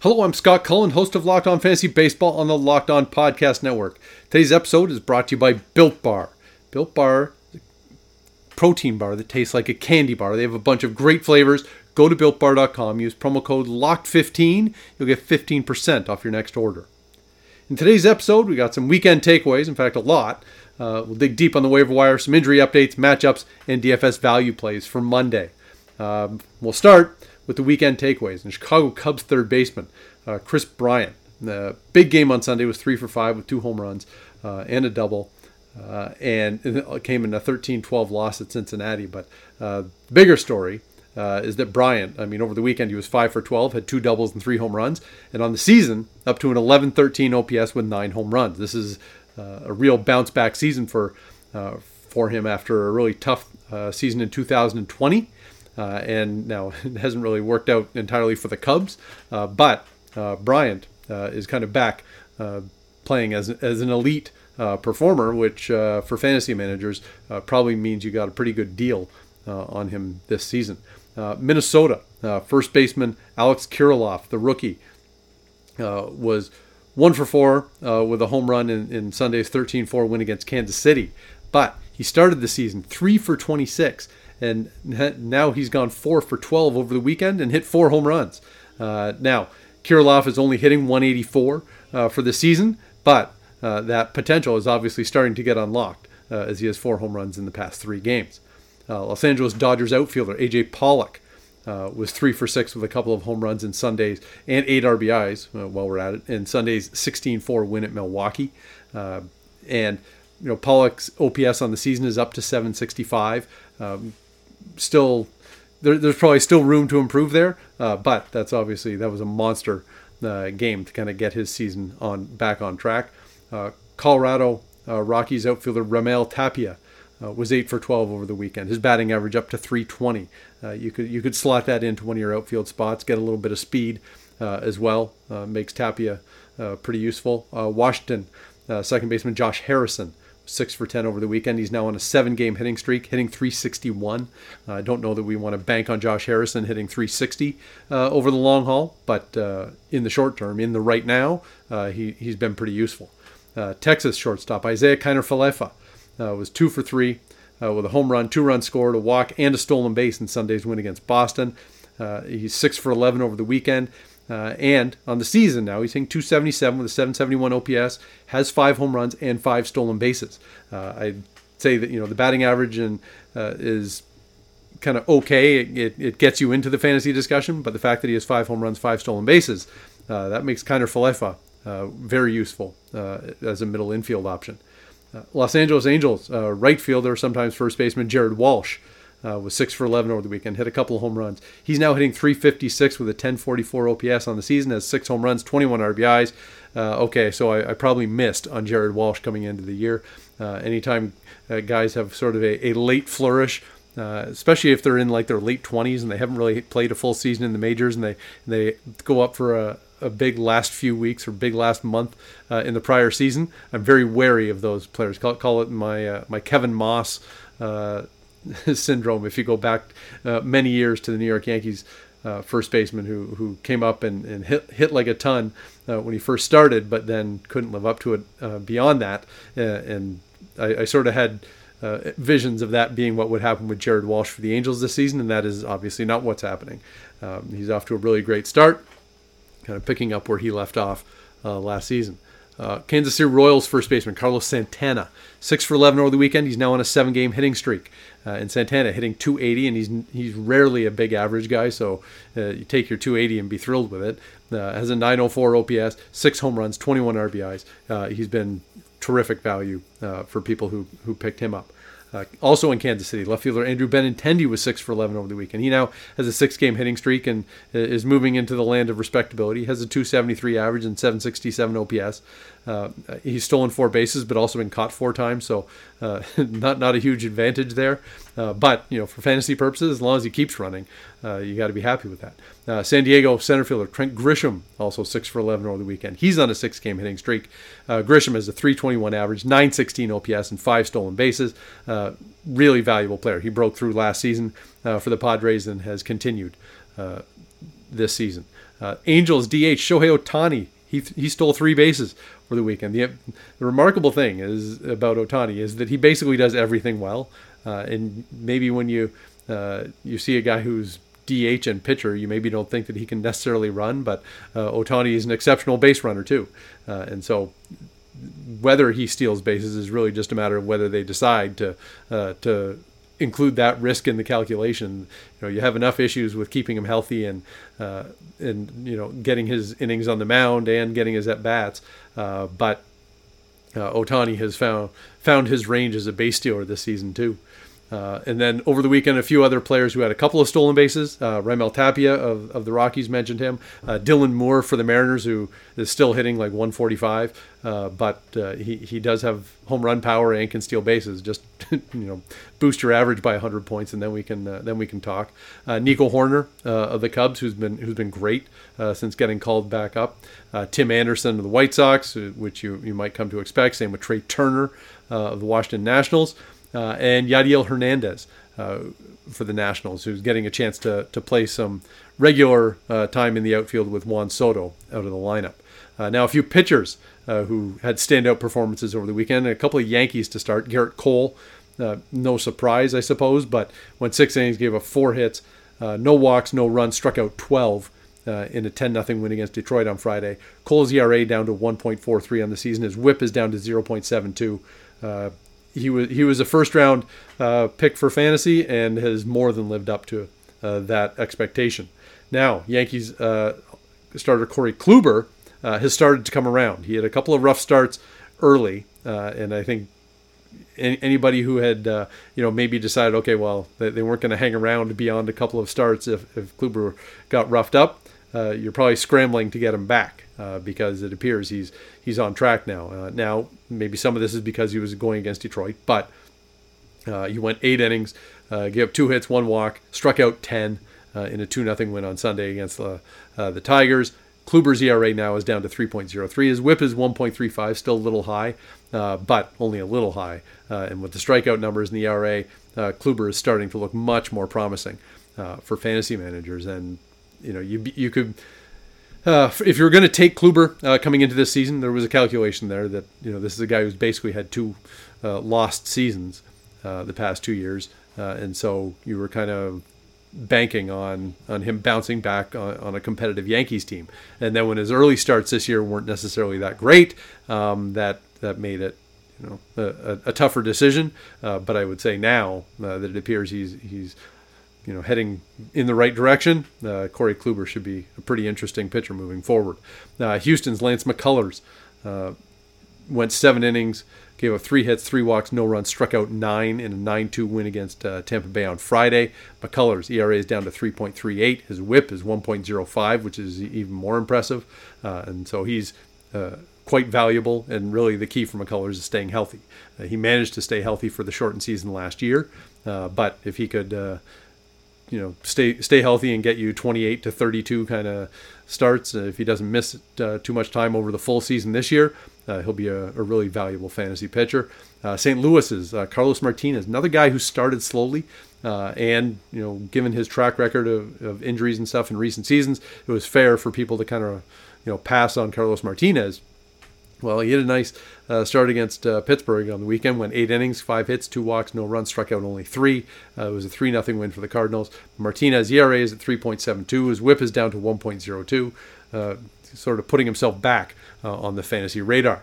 Hello, I'm Scott Cullen, host of Locked On Fantasy Baseball on the Locked On Podcast Network. Today's episode is brought to you by Built Bar. Built Bar is a protein bar that tastes like a candy bar. They have a bunch of great flavors. Go to BuiltBar.com, use promo code LOCKED15, you'll get 15% off your next order. In today's episode, we got some weekend takeaways, in fact a lot. We'll dig deep on the waiver wire, some injury updates, matchups, and DFS value plays for Monday. We'll start with the weekend takeaways. In Chicago Cubs third baseman, Kris Bryant. The big game on Sunday was 3-for-5 with 2 home runs and a double. And it came in a 13-12 loss at Cincinnati. But the bigger story is that Bryant, over the weekend he was 5-for-12, had 2 doubles and 3 home runs. And on the season, up to an 11-13 OPS with 9 home runs. This is a real bounce-back season for him after a really tough season in 2020. And now it hasn't really worked out entirely for the Cubs, but Bryant is kind of back playing as an elite performer, which for fantasy managers probably means you got a pretty good deal on him this season. Minnesota, first baseman Alex Kirilloff, the rookie, was 1-for-4 with a home run in Sunday's 13-4 win against Kansas City, but he started the season 3-for-26. And now he's gone 4-for-12 over the weekend and hit 4 home runs. Now, Kirilloff is only hitting 184 for the season, but that potential is obviously starting to get unlocked as he has 4 home runs in the past 3 games. Los Angeles Dodgers outfielder A.J. Pollock was 3-for-6 with a couple of home runs in Sunday's and 8 RBIs while we're at it, in Sunday's 16-4 win at Milwaukee. And Pollock's OPS on the season is up to 765. There's probably still room to improve there, but that was a monster game to kind of get his season back on track. Colorado Rockies outfielder Raimel Tapia was 8-for-12 over the weekend. His batting average up to 320. You could slot that into one of your outfield spots, get a little bit of speed as well. Makes Tapia pretty useful. Washington second baseman Josh Harrison, 6-for-10 over the weekend. He's now on a 7-game hitting streak, hitting 361. I don't know that we want to bank on Josh Harrison hitting 360 over the long haul, but in the short term, in the right now, he's been pretty useful. Texas shortstop Isaiah Kiner Falefa was 2-for-3 with a home run, 2 runs scored, a walk, and a stolen base in Sunday's win against Boston. He's 6-for-11 over the weekend. And on the season now, he's hitting 277 with a 771 OPS, has 5 home runs and 5 stolen bases. I'd say that the batting average is kind of okay. It gets you into the fantasy discussion, but the fact that he has 5 home runs, 5 stolen bases, that makes Kiner Falefa very useful as a middle infield option. Los Angeles Angels right fielder, sometimes first baseman Jared Walsh, was 6-for-11 over the weekend, hit a couple of home runs. He's now hitting 356 with a 1044 OPS on the season, has 6 home runs, 21 RBIs. So I probably missed on Jared Walsh coming into the year. Anytime guys have sort of a late flourish, especially if they're in like their late 20s and they haven't really played a full season in the majors and they go up for a big last few weeks or big last month in the prior season, I'm very wary of those players. Call it my Kevin Moss syndrome. If you go back many years to the New York Yankees first baseman who came up and hit like a ton when he first started, but then couldn't live up to it beyond that. And I sort of had visions of that being what would happen with Jared Walsh for the Angels this season, and that is obviously not what's happening. He's off to a really great start, kind of picking up where he left off last season. Kansas City Royals first baseman Carlos Santana, 6-for-11 over the weekend. He's now on a 7-game hitting streak. And Santana hitting 280, and he's rarely a big average guy, so you take your 280 and be thrilled with it. Has a 904 OPS, 6 home runs, 21 RBIs. He's been terrific value for people who picked him up. Also in Kansas City, left fielder Andrew Benintendi was 6 for 11 over the weekend. He now has a 6-game hitting streak and is moving into the land of respectability. He has a 273 average and 767 OPS. He's stolen 4 bases, but also been caught 4 times, so not a huge advantage there. But, you know, for fantasy purposes, as long as he keeps running, you got to be happy with that. San Diego center fielder Trent Grisham, also 6 for 11 over the weekend. He's on a 6-game hitting streak. Grisham has a 321 average, 916 OPS, and 5 stolen bases. Really valuable player. He broke through last season for the Padres and has continued this season. Angels DH Shohei Ohtani, he stole 3 bases for the weekend. The remarkable thing is about Ohtani is that he basically does everything well. And maybe when you see a guy who's DH and pitcher, you maybe don't think that he can necessarily run, but Ohtani is an exceptional base runner too. And so whether he steals bases is really just a matter of whether they decide to include that risk in the calculation. You know, you have enough issues with keeping him healthy and you know, getting his innings on the mound and getting his at bats, but Ohtani has found his range as a base stealer this season too. And then over the weekend, a few other players who had a couple of stolen bases. Raimel Tapia of the Rockies mentioned him. Dylan Moore for the Mariners, who is still hitting like 145, but he does have home run power and can steal bases. Just boost your average by 100 points, and then we can talk. Nico Horner of the Cubs, who's been great since getting called back up. Tim Anderson of the White Sox, which you might come to expect. Same with Trey Turner of the Washington Nationals. And Yadiel Hernandez for the Nationals, who's getting a chance to play some regular time in the outfield with Juan Soto out of the lineup. Now, a few pitchers who had standout performances over the weekend, and a couple of Yankees to start. Garrett Cole, no surprise, I suppose, but went 6 innings, gave up 4 hits, no walks, no runs, struck out 12 in a 10-0 win against Detroit on Friday. Cole's ERA down to 1.43 on the season. His whip is down to 0.72. He was a first-round pick for fantasy and has more than lived up to that expectation. Now, Yankees starter Corey Kluber has started to come around. He had a couple of rough starts early, and I think anybody who had maybe decided, okay, well, they weren't going to hang around beyond a couple of starts if Kluber got roughed up, you're probably scrambling to get him back because it appears he's on track now. Now, maybe some of this is because he was going against Detroit, but he went 8 innings, gave up 2 hits, 1 walk, struck out 10 in a 2-0 win on Sunday against the Tigers. Kluber's ERA now is down to 3.03. His whip is 1.35, still a little high, but only a little high. And with the strikeout numbers and the ERA, Kluber is starting to look much more promising for fantasy managers. And you could, if you were going to take Kluber coming into this season, there was a calculation there that this is a guy who's basically had 2 lost seasons the past 2 years, and so you were kind of banking on him bouncing back on a competitive Yankees team. And then when his early starts this year weren't necessarily that great, that made it a tougher decision. But I would say now that it appears he's heading in the right direction, Corey Kluber should be a pretty interesting pitcher moving forward. Houston's Lance McCullers went 7 innings, gave up 3 hits, 3 walks, no runs, struck out 9 in a 9-2 win against Tampa Bay on Friday. McCullers' ERA is down to 3.38. His whip is 1.05, which is even more impressive. And so he's quite valuable, and really the key for McCullers is staying healthy. He managed to stay healthy for the shortened season last year, but if he could stay healthy and get you 28 to 32 kind of starts, if he doesn't miss too much time over the full season this year, he'll be a really valuable fantasy pitcher. St. Louis's Carlos Martinez, another guy who started slowly, and given his track record of injuries and stuff in recent seasons, it was fair for people to kind of pass on Carlos Martinez. Well, he had a nice start against Pittsburgh on the weekend, went 8 innings, 5 hits, 2 walks, no runs, struck out only 3. It was a 3-0 win for the Cardinals. Martinez' ERA is at 3.72. His whip is down to 1.02, sort of putting himself back on the fantasy radar.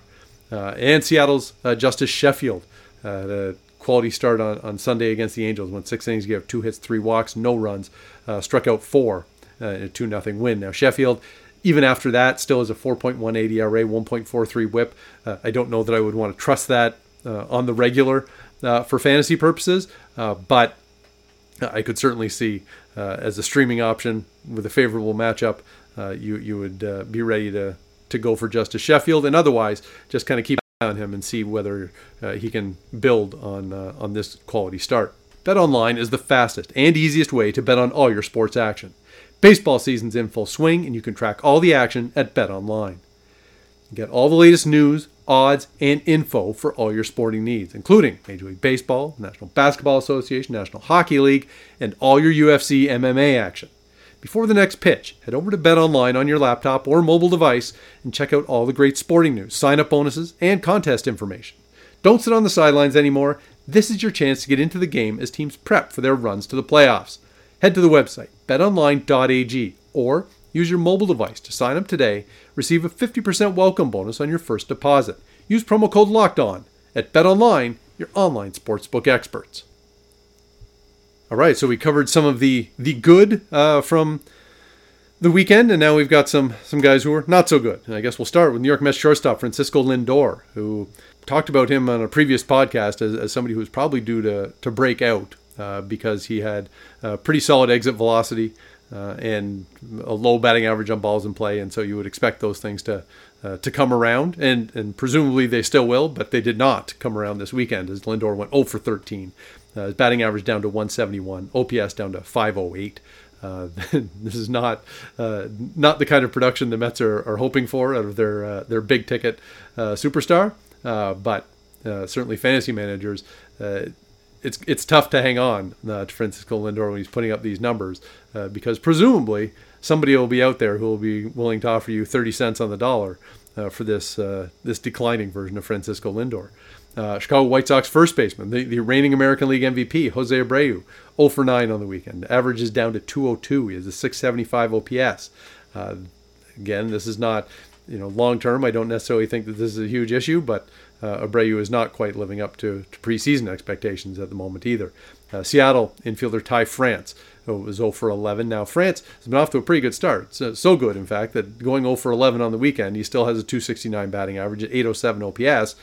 And Seattle's Justice Sheffield had a quality start on Sunday against the Angels, went 6 innings, gave up 2 hits, 3 walks, no runs, struck out 4 in a 2-0 win. Now, Sheffield, even after that, still has a 4.18 ERA, 1.43 whip. I don't know that I would want to trust that on the regular, for fantasy purposes, but I could certainly see as a streaming option with a favorable matchup, you would be ready to go for Justice Sheffield, and otherwise just kind of keep an eye on him and see whether he can build on this quality start. BetOnline is the fastest and easiest way to bet on all your sports action. Baseball season's in full swing, and you can track all the action at BetOnline. Get all the latest news, odds, and info for all your sporting needs, including Major League Baseball, National Basketball Association, National Hockey League, and all your UFC MMA action. Before the next pitch, head over to BetOnline on your laptop or mobile device and check out all the great sporting news, sign-up bonuses, and contest information. Don't sit on the sidelines anymore. This is your chance to get into the game as teams prep for their runs to the playoffs. Head to the website, betonline.ag, or use your mobile device to sign up today. Receive a 50% welcome bonus on your first deposit. Use promo code LOCKEDON at BetOnline, your online sportsbook experts. All right, so we covered some of the good from the weekend, and now we've got some guys who are not so good. And I guess we'll start with New York Mets shortstop Francisco Lindor, who talked about him on a previous podcast as somebody who was probably due to break out. Because he had a pretty solid exit velocity and a low batting average on balls in play. And so you would expect those things to come around. And presumably they still will, but they did not come around this weekend as Lindor went 0 for 13. His batting average down to 171, OPS down to 508. This is not the kind of production the Mets are hoping for out of their big-ticket superstar. But certainly fantasy managers... It's tough to hang on to Francisco Lindor when he's putting up these numbers because presumably somebody will be out there who will be willing to offer you 30 cents on the dollar for this declining version of Francisco Lindor. Chicago White Sox first baseman, the reigning American League MVP, Jose Abreu, 0 for 9 on the weekend. Average is down to 202. He has a 675 OPS. Again, this is not... long-term, I don't necessarily think that this is a huge issue, but Abreu is not quite living up to preseason expectations at the moment either. Seattle infielder Ty France was 0 for 11. Now, France has been off to a pretty good start. So good, in fact, that going 0 for 11 on the weekend, he still has a 269 batting average at 807 OPS.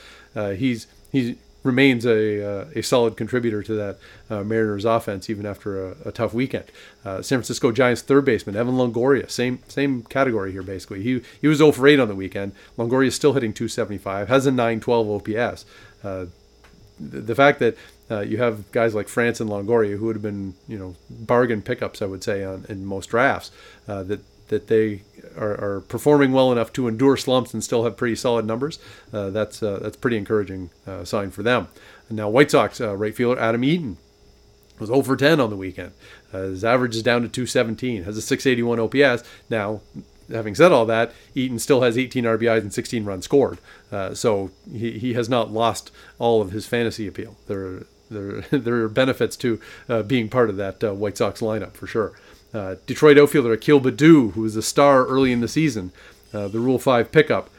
He remains a solid contributor to that Mariners offense even after a tough weekend. San Francisco Giants third baseman Evan Longoria, same category here basically. He was 0 for 8 on the weekend. Longoria is still hitting 275, has a 912 OPS. The fact that you have guys like France and Longoria who would have been bargain pickups I would say in most drafts that they are performing well enough to endure slumps and still have pretty solid numbers. That's pretty encouraging sign for them. And now White Sox right fielder Adam Eaton was 0 for 10 on the weekend. His average is down to 217, has a 681 OPS. Now, having said all that, Eaton still has 18 RBIs and 16 runs scored. So he has not lost all of his fantasy appeal. There are benefits to being part of that White Sox lineup for sure. Detroit outfielder Akeel Badu, who was a star early in the season, the Rule 5 pickup,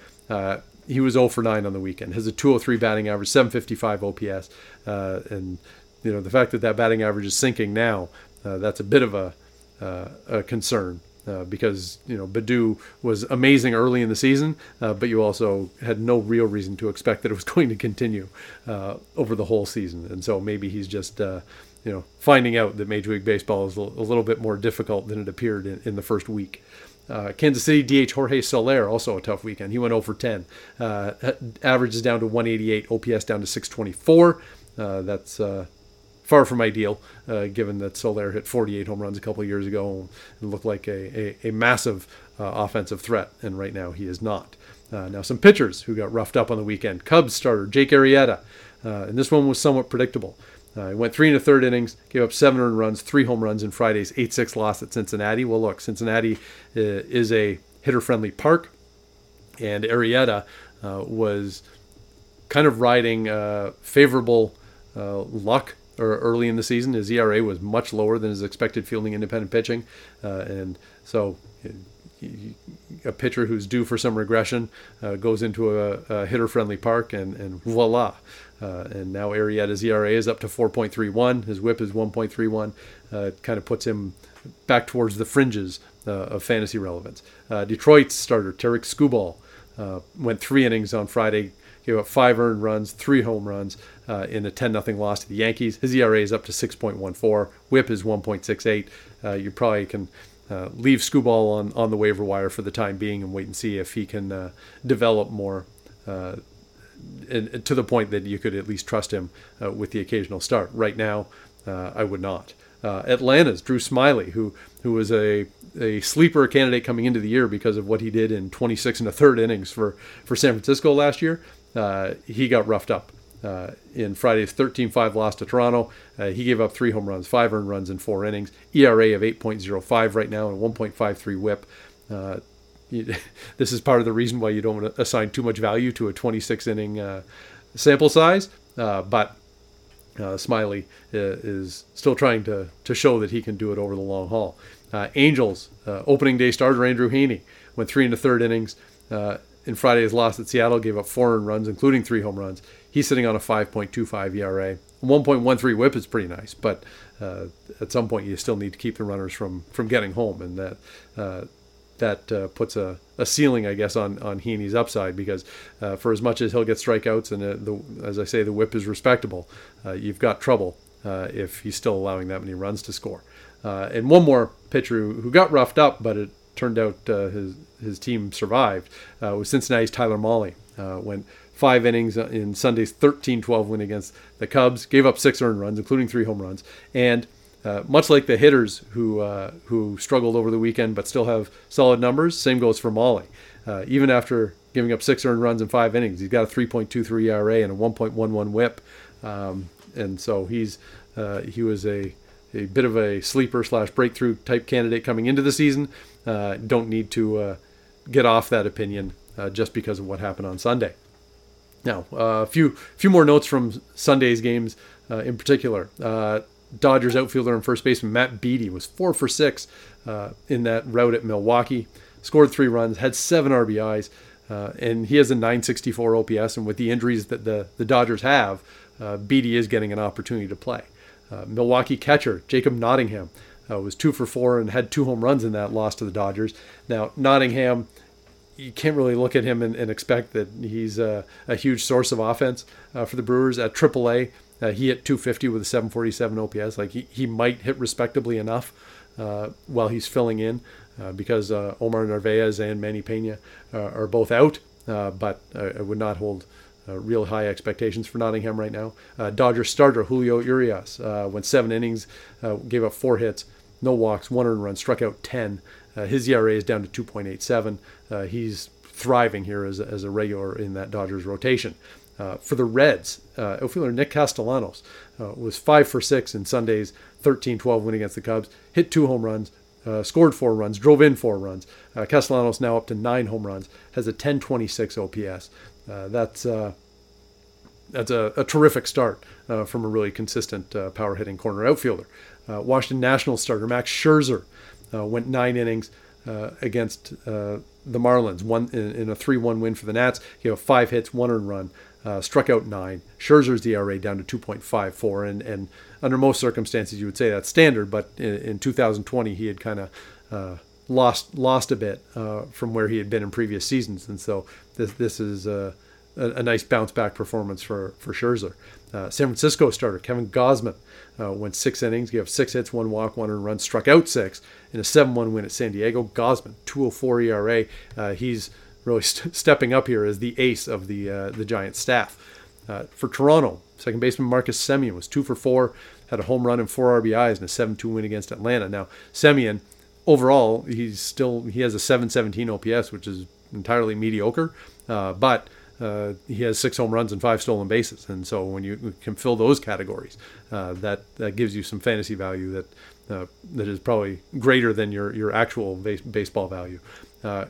he was 0 for 9 on the weekend. Has a 203 batting average, 755 OPS. And the fact that batting average is sinking now, that's a bit of a concern because, Badu was amazing early in the season, but you also had no real reason to expect that it was going to continue over the whole season. And so maybe he's just... finding out that Major League Baseball is a little bit more difficult than it appeared in the first week. Kansas City DH Jorge Soler, also a tough weekend. He went 0 for 10. Average is down to 188, OPS down to 624. That's far from ideal, given that Soler hit 48 home runs a couple of years ago and looked like a massive offensive threat, and right now he is not. Now some pitchers who got roughed up on the weekend. Cubs starter Jake Arrieta, and this one was somewhat predictable. He went 3 1/3 innings, gave up 7 earned runs, 3 home runs in Friday's 8-6 loss at Cincinnati. Well, look, Cincinnati is a hitter-friendly park, and Arrieta was kind of riding favorable luck early in the season. His ERA was much lower than his expected fielding independent pitching, and so... A pitcher who's due for some regression goes into a hitter-friendly park, and voila. And now Arrieta's ERA is up to 4.31. His whip is 1.31. It kind of puts him back towards the fringes of fantasy relevance. Detroit's starter, Tarek Skubal, went 3 innings on Friday, gave up 5 earned runs, 3 home runs in a 10-0 loss to the Yankees. His ERA is up to 6.14. WHIP is 1.68. You probably can leave Scooball on the waiver wire for the time being and wait and see if he can develop more to the point that you could at least trust him with the occasional start. Right now, I would not. Atlanta's Drew Smyly, who was a sleeper candidate coming into the year because of what he did in 26 1/3 innings for San Francisco last year. He got roughed up in Friday's 13-5 loss to Toronto. He gave up 3 home runs, 5 earned runs in 4 innings. ERA of 8.05 right now and 1.53 WHIP. This is part of the reason why you don't want to assign too much value to a 26-inning sample size, but Smyly is still trying to show that he can do it over the long haul. Angels opening day starter Andrew Heaney went 3 1/3 innings in Friday's loss at Seattle, gave up 4 earned runs, including 3 home runs. He's sitting on a 5.25 ERA. 1.13 WHIP is pretty nice, but at some point you still need to keep the runners from getting home, and that puts a ceiling, I guess, on Heaney's upside, because for as much as he'll get strikeouts and as I say, the WHIP is respectable, you've got trouble if he's still allowing that many runs to score. And one more pitcher who got roughed up, but it turned out his team survived, was Cincinnati's Tyler Mahle. Went 5 innings in Sunday's 13-12 win against the Cubs, gave up 6 earned runs, including 3 home runs, and much like the hitters who struggled over the weekend but still have solid numbers, same goes for Mahle. Even after giving up 6 earned runs in 5 innings, he's got a 3.23 ERA and a 1.11 WHIP, and so he was a bit of a sleeper/breakthrough type candidate coming into the season. Don't need to get off that opinion just because of what happened on Sunday. Now, a few more notes from Sunday's games in particular. Dodgers outfielder and first baseman Matt Beattie was 4 for 6 in that rout at Milwaukee, scored 3 runs, had 7 RBIs, and he has a 964 OPS, and with the injuries that the Dodgers have, Beattie is getting an opportunity to play. Milwaukee catcher Jacob Nottingham was 2 for 4 and had 2 home runs in that loss to the Dodgers. Now, Nottingham, you can't really look at him and expect that he's a huge source of offense for the Brewers. At AAA, he hit 250 with a 747 OPS. Like he might hit respectably enough while he's filling in because Omar Narvaez and Manny Pena are both out, but I would not hold real high expectations for Nottingham right now. Dodgers starter Julio Urias went 7 innings, gave up 4 hits, no walks, 1 earned run, struck out 10. His ERA is down to 2.87. He's thriving here as a regular in that Dodgers rotation. For the Reds, outfielder Nick Castellanos was 5 for 6 in Sunday's 13-12 win against the Cubs, hit 2 home runs, scored 4 runs, drove in 4 runs. Castellanos now up to 9 home runs, has a 1026 OPS. That's a terrific start from a really consistent power-hitting corner outfielder. Washington Nationals starter Max Scherzer went 9 innings against the Marlins, in a 3-1 win for the Nats. He had 5 hits, 1 earned run, struck out 9. Scherzer's ERA down to 2.54, and under most circumstances you would say that's standard, but in 2020 he had kind of lost a bit from where he had been in previous seasons, and so this is a nice bounce back performance for Scherzer. San Francisco starter Kevin Gausman went 6 innings, gave up 6 hits, 1 walk, 1 earned run, struck out 6 in a 7-1 win at San Diego. Gausman, 2.04 ERA. He's really stepping up here as the ace of the Giants staff. For Toronto, second baseman Marcus Semien was 2 for 4, had a home run and 4 RBIs in a 7-2 win against Atlanta. Now Semien, overall, he has a 717 OPS, which is entirely mediocre, but he has 6 home runs and 5 stolen bases, and so when you can fill those categories, that gives you some fantasy value that is probably greater than your actual baseball value.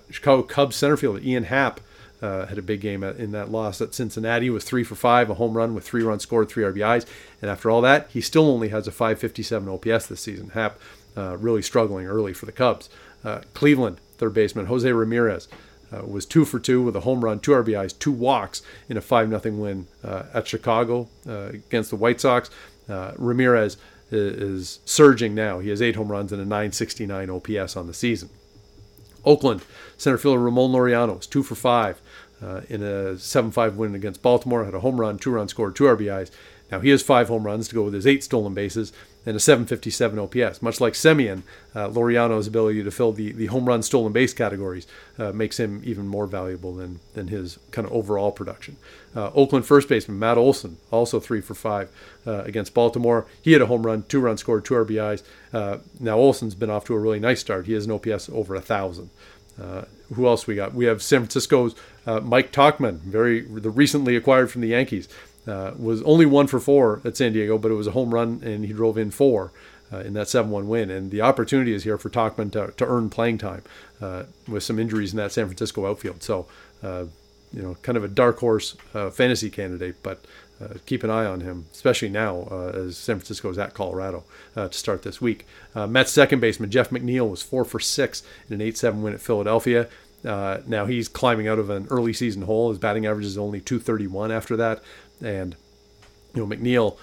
Chicago Cubs center fielder Ian Happ had a big game in that loss at Cincinnati. Was 3 for 5, a home run with 3 runs scored, 3 RBIs, and after all that, he still only has a 557 OPS this season. Happ really struggling early for the Cubs. Cleveland third baseman Jose Ramirez was 2 for 2 with a home run, 2 RBIs, 2 walks in a 5-0 win at Chicago against the White Sox. Ramirez is surging now. He has 8 home runs and a 969 OPS on the season. Oakland center fielder Ramon Laureano was 2 for 5 in a 7-5 win against Baltimore. Had a home run, 2 runs scored, 2 RBIs. Now he has 5 home runs to go with his 8 stolen bases and a 757 OPS. Much like Semien, Laureano's ability to fill the home run stolen base categories makes him even more valuable than his kind of overall production. Oakland first baseman Matt Olson, also 3-for-5 against Baltimore. He had a home run, 2 runs scored, 2 RBIs. Now Olson's been off to a really nice start. He has an OPS over 1,000. Who else we got? We have San Francisco's Mike Tauchman, the recently acquired from the Yankees. Was only 1-for-4 at San Diego, but it was a home run, and he drove in 4 in that 7-1 win. And the opportunity is here for Tauchman to earn playing time with some injuries in that San Francisco outfield. So, kind of a dark horse fantasy candidate, but keep an eye on him, especially now as San Francisco is at Colorado to start this week. Mets second baseman Jeff McNeil was 4-for-6 in an 8-7 win at Philadelphia. Now he's climbing out of an early season hole. His batting average is only .231 after that. And, McNeil,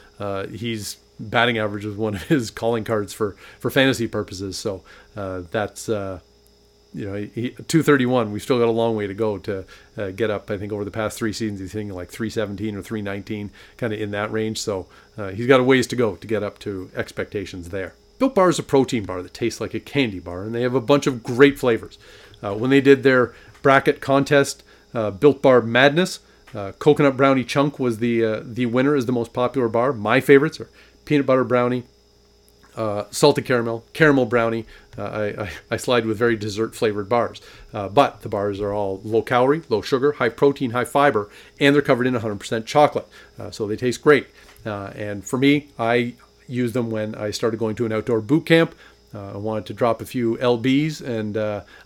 he's batting average was one of his calling cards for fantasy purposes. So that's, .231. We've still got a long way to go to get up. I think over the past 3 seasons, he's hitting like .317 or .319, kind of in that range. So he's got a ways to go to get up to expectations there. Built Bar is a protein bar that tastes like a candy bar, and they have a bunch of great flavors. When they did their bracket contest, Built Bar Madness, coconut brownie chunk was the winner as the most popular bar. My favorites are peanut butter brownie, salted caramel, caramel brownie. I slide with very dessert flavored bars, but the bars are all low calorie, low sugar, high protein, high fiber, and they're covered in 100% chocolate. So they taste great. And for me, I used them when I started going to an outdoor boot camp. I wanted to drop a few lbs, and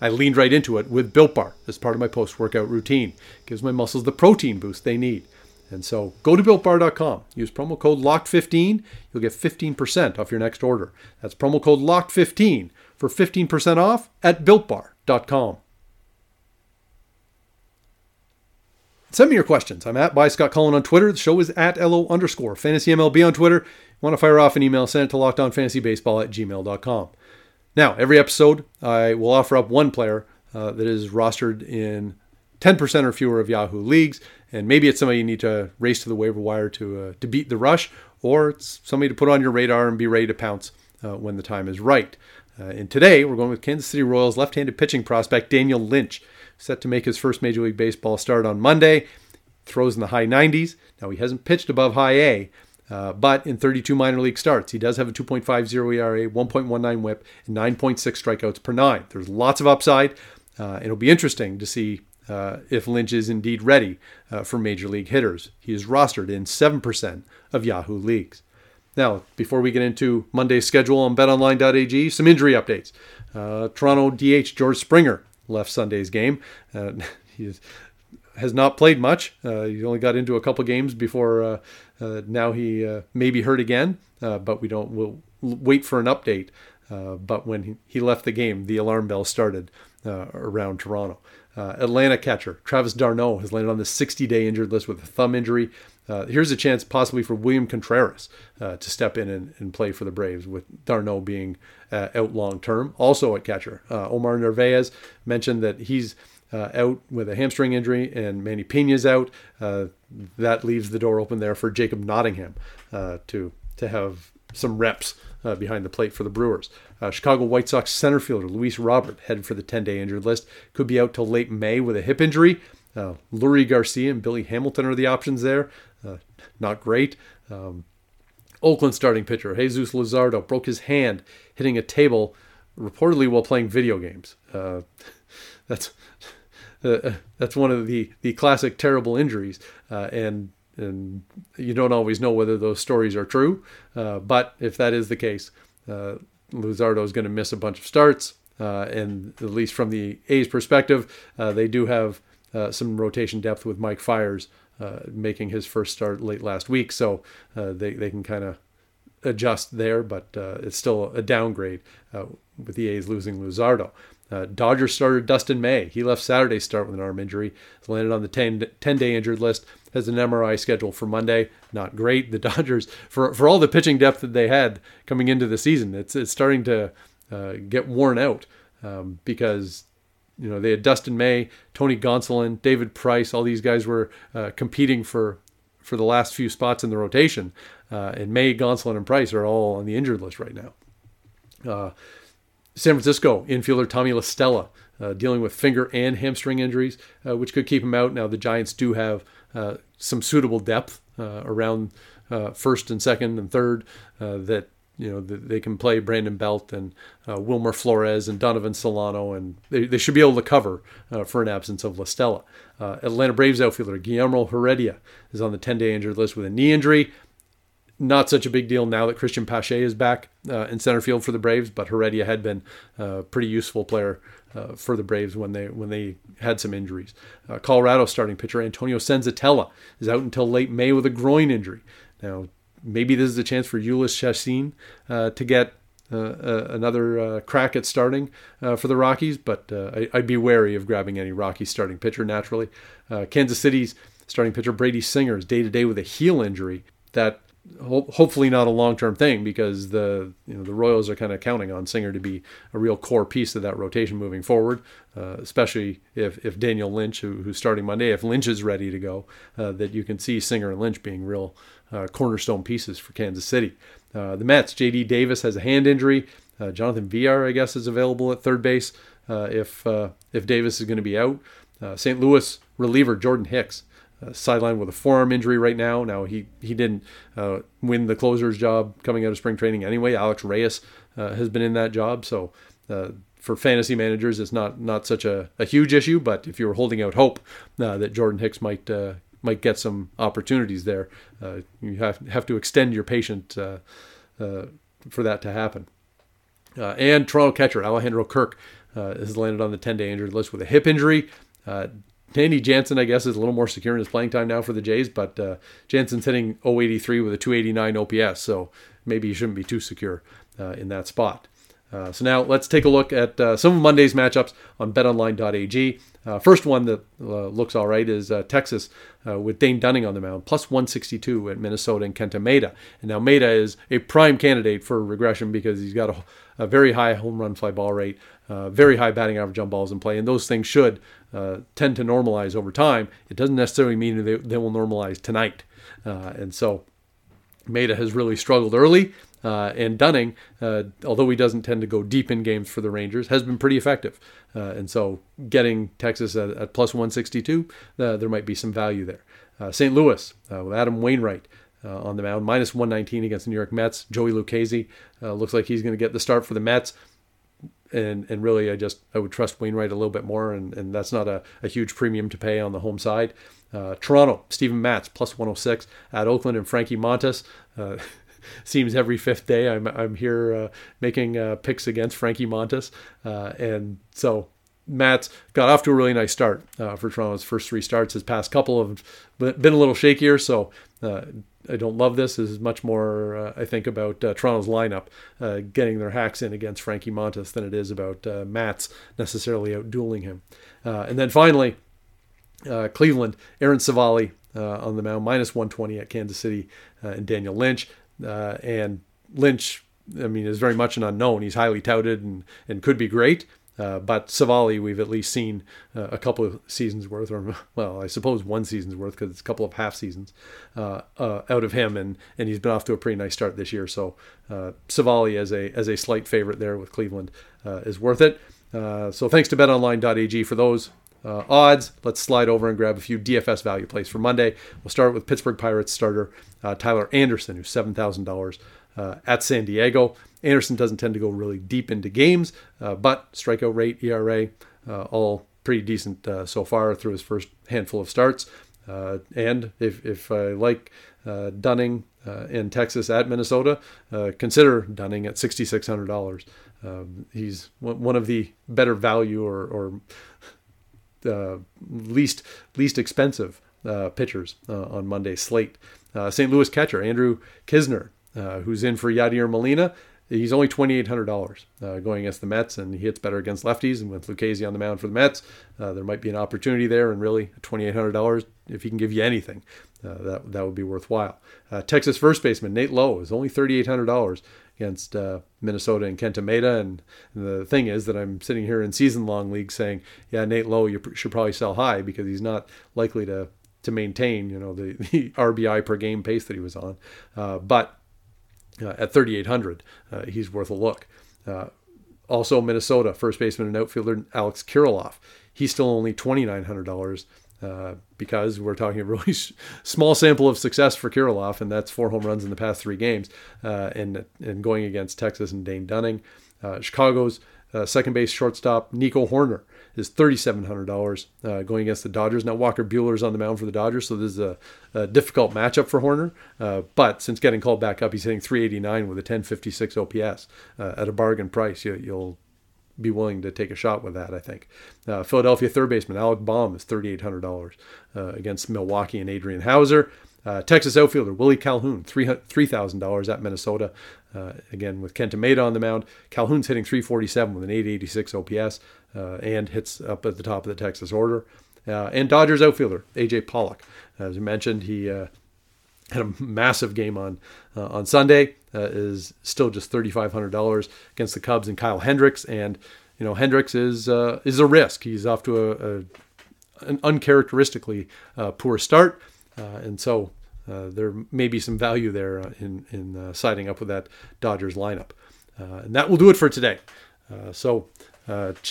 I leaned right into it with Built Bar as part of my post-workout routine. It gives my muscles the protein boost they need. And so go to BuiltBar.com. Use promo code LOCKED15. You'll get 15% off your next order. That's promo code LOCKED15 for 15% off at BuiltBar.com. Send me your questions. I'm at @ScottCullen on Twitter. The show is at @LO_FantasyMLB on Twitter. Want to fire off an email, send it to lockedonfantasybaseball@gmail.com. Now, every episode, I will offer up one player that is rostered in 10% or fewer of Yahoo leagues, and maybe it's somebody you need to race to the waiver wire to beat the rush, or it's somebody to put on your radar and be ready to pounce when the time is right. And today, we're going with Kansas City Royals left-handed pitching prospect Daniel Lynch, set to make his first Major League Baseball start on Monday. Throws in the high 90s. Now, he hasn't pitched above high A, but in 32 minor league starts, he does have a 2.50 ERA, 1.19 whip, and 9.6 strikeouts per nine. There's lots of upside. It'll be interesting to see if Lynch is indeed ready for major league hitters. He is rostered in 7% of Yahoo leagues. Now, before we get into Monday's schedule on betonline.ag, some injury updates. Toronto DH George Springer left Sunday's game. He has not played much. He only got into a couple games before now he may be hurt again, but we'll wait for an update. But when he left the game, the alarm bell started around Toronto. Atlanta catcher Travis d'Arnaud has landed on the 60-day injured list with a thumb injury. Here's a chance possibly for William Contreras to step in and play for the Braves, with d'Arnaud being out long-term. Also at catcher, Omar Narvaez mentioned that he's out with a hamstring injury, and Manny Piña's out. That leaves the door open there for Jacob Nottingham to have some reps behind the plate for the Brewers. Chicago White Sox center fielder Luis Robert, headed for the 10-day injured list, could be out till late May with a hip injury. Lurie Garcia and Billy Hamilton are the options there. Not great. Oakland starting pitcher Jesus Luzardo broke his hand hitting a table, reportedly while playing video games. That's one of the classic terrible injuries, and you don't always know whether those stories are true. But if that is the case, Luzardo is going to miss a bunch of starts. And at least from the A's perspective, they do have some rotation depth with Mike Fiers making his first start late last week, so they can kind of adjust there. But it's still a downgrade with the A's losing Luzardo. Dodger starter Dustin May, he left Saturday's start with an arm injury, landed on the 10-day injured list, has an MRI scheduled for Monday. Not great. The Dodgers, for all the pitching depth that they had coming into the season, it's starting to get worn out because you know, they had Dustin May, Tony Gonsolin, David Price. All these guys were competing for the last few spots in the rotation. And May, Gonsolin, and Price are all on the injured list right now. San Francisco infielder Tommy La Stella dealing with finger and hamstring injuries, which could keep him out. Now the Giants do have some suitable depth around first and second and third that, you know, they can play Brandon Belt and Wilmer Flores and Donovan Solano, and they should be able to cover for an absence of La Stella. Atlanta Braves outfielder Guillermo Heredia is on the 10-day injured list with a knee injury. Not such a big deal now that Christian Pache is back in center field for the Braves, but Heredia had been a pretty useful player for the Braves when they had some injuries. Colorado starting pitcher Antonio Senzatella is out until late May with a groin injury. Now, maybe this is a chance for Ulysses Chassin to get another crack at starting for the Rockies, but I'd be wary of grabbing any Rockies starting pitcher naturally. Kansas City's starting pitcher Brady Singer is day-to-day with a heel injury that hopefully not a long-term thing, because the Royals are kind of counting on Singer to be a real core piece of that rotation moving forward, especially if Daniel Lynch, who's starting Monday, if Lynch is ready to go, that you can see Singer and Lynch being real cornerstone pieces for Kansas City. The Mets, J.D. Davis has a hand injury. Jonathan Villar, I guess, is available at third base if Davis is going to be out. St. Louis reliever Jordan Hicks, sidelined with a forearm injury right now. Now, he didn't win the closer's job coming out of spring training anyway. Alex Reyes has been in that job. So for fantasy managers, it's not such a huge issue. But if you were holding out hope that Jordan Hicks might get some opportunities there, you have to extend your patience for that to happen. And Toronto catcher Alejandro Kirk has landed on the 10-day injured list with a hip injury. Danny Jansen, I guess, is a little more secure in his playing time now for the Jays, but Jansen's hitting .083 with a .289 OPS, so maybe he shouldn't be too secure in that spot. So now let's take a look at some of Monday's matchups on betonline.ag. First one that looks all right is Texas with Dane Dunning on the mound, plus 162 at Minnesota and Kenta Maeda. And now Maeda is a prime candidate for regression because he's got a very high home run fly ball rate, very high batting average on balls in play, and those things should tend to normalize over time. It doesn't necessarily mean they will normalize tonight. And so Maeda has really struggled early. And Dunning, although he doesn't tend to go deep in games for the Rangers, has been pretty effective. And so getting Texas at plus 162, there might be some value there. St. Louis with Adam Wainwright on the mound, minus 119 against the New York Mets. Joey Lucchesi looks like he's going to get the start for the Mets. And really, I would trust Wainwright a little bit more, and that's not a huge premium to pay on the home side. Toronto, Steven Matz, plus 106 at Oakland, and Frankie Montas. Seems every fifth day I'm here making picks against Frankie Montas. And so Matz got off to a really nice start for Toronto's first three starts. His past couple have been a little shakier, so I don't love this. This is much more, I think, about Toronto's lineup getting their hacks in against Frankie Montas than it is about Matz necessarily out-dueling him. And then finally, Cleveland, Aaron Civale on the mound, minus 120 at Kansas City and Daniel Lynch. And Lynch, I mean, is very much an unknown. He's highly touted and could be great. But Civale, we've at least seen a couple of seasons worth, or, well, I suppose one season's worth, because it's a couple of half seasons out of him. And he's been off to a pretty nice start this year. So Civale as a slight favorite there with Cleveland is worth it. So thanks to betonline.ag for those odds. Let's slide over and grab a few DFS value plays for Monday. We'll start with Pittsburgh Pirates starter Tyler Anderson, who's $7,000 at San Diego. Anderson doesn't tend to go really deep into games, but strikeout rate, ERA, all pretty decent so far through his first handful of starts. And if I like Dunning in Texas at Minnesota, consider Dunning at $6,600. He's one of the better value or least expensive pitchers on Monday's slate. St. Louis catcher Andrew Kisner, who's in for Yadier Molina, He's only $2,800 going against the Mets, and he hits better against lefties. And with Lucchesi on the mound for the Mets, there might be an opportunity there. And really, $2,800, if he can give you anything, that would be worthwhile. Texas first baseman Nate Lowe is only $3,800 against Minnesota and Kenta Maeda. And the thing is that I'm sitting here in season-long leagues saying, yeah, Nate Lowe, you should probably sell high because he's not likely to maintain, you know, the RBI per game pace that he was on. But at $3,800, he's worth a look. Also, Minnesota first baseman and outfielder Alex Kirilloff. He's still only $2,900 because we're talking a really small sample of success for Kirilloff, and that's 4 home runs in the past 3 games, and going against Texas and Dane Dunning. Chicago's second base shortstop Nico Horner is $3,700 going against the Dodgers. Now, Walker Buehler's on the mound for the Dodgers, so this is a difficult matchup for Horner. But since getting called back up, he's hitting .389 with a 1056 OPS at a bargain price. You'll be willing to take a shot with that, I think. Philadelphia third baseman Alec Baum is $3,800 against Milwaukee and Adrian Hauser. Texas outfielder Willie Calhoun, $3,000 at Minnesota. Again, with Kenta Maeda on the mound. Calhoun's hitting .347 with an 886 OPS and hits up at the top of the Texas order. And Dodgers outfielder A.J. Pollock. As I mentioned, he had a massive game on Sunday. Is still just $3,500 against the Cubs and Kyle Hendricks. And, you know, Hendricks is a risk. He's off to an uncharacteristically poor start. And so there may be some value there in siding up with that Dodgers lineup. And that will do it for today. So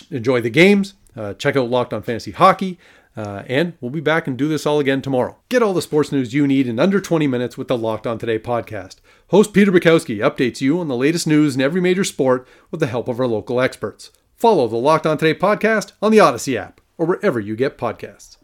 enjoy the games. Check out Locked On Fantasy Hockey. And we'll be back and do this all again tomorrow. Get all the sports news you need in under 20 minutes with the Locked On Today podcast. Host Peter Bukowski updates you on the latest news in every major sport with the help of our local experts. Follow the Locked On Today podcast on the Odyssey app or wherever you get podcasts.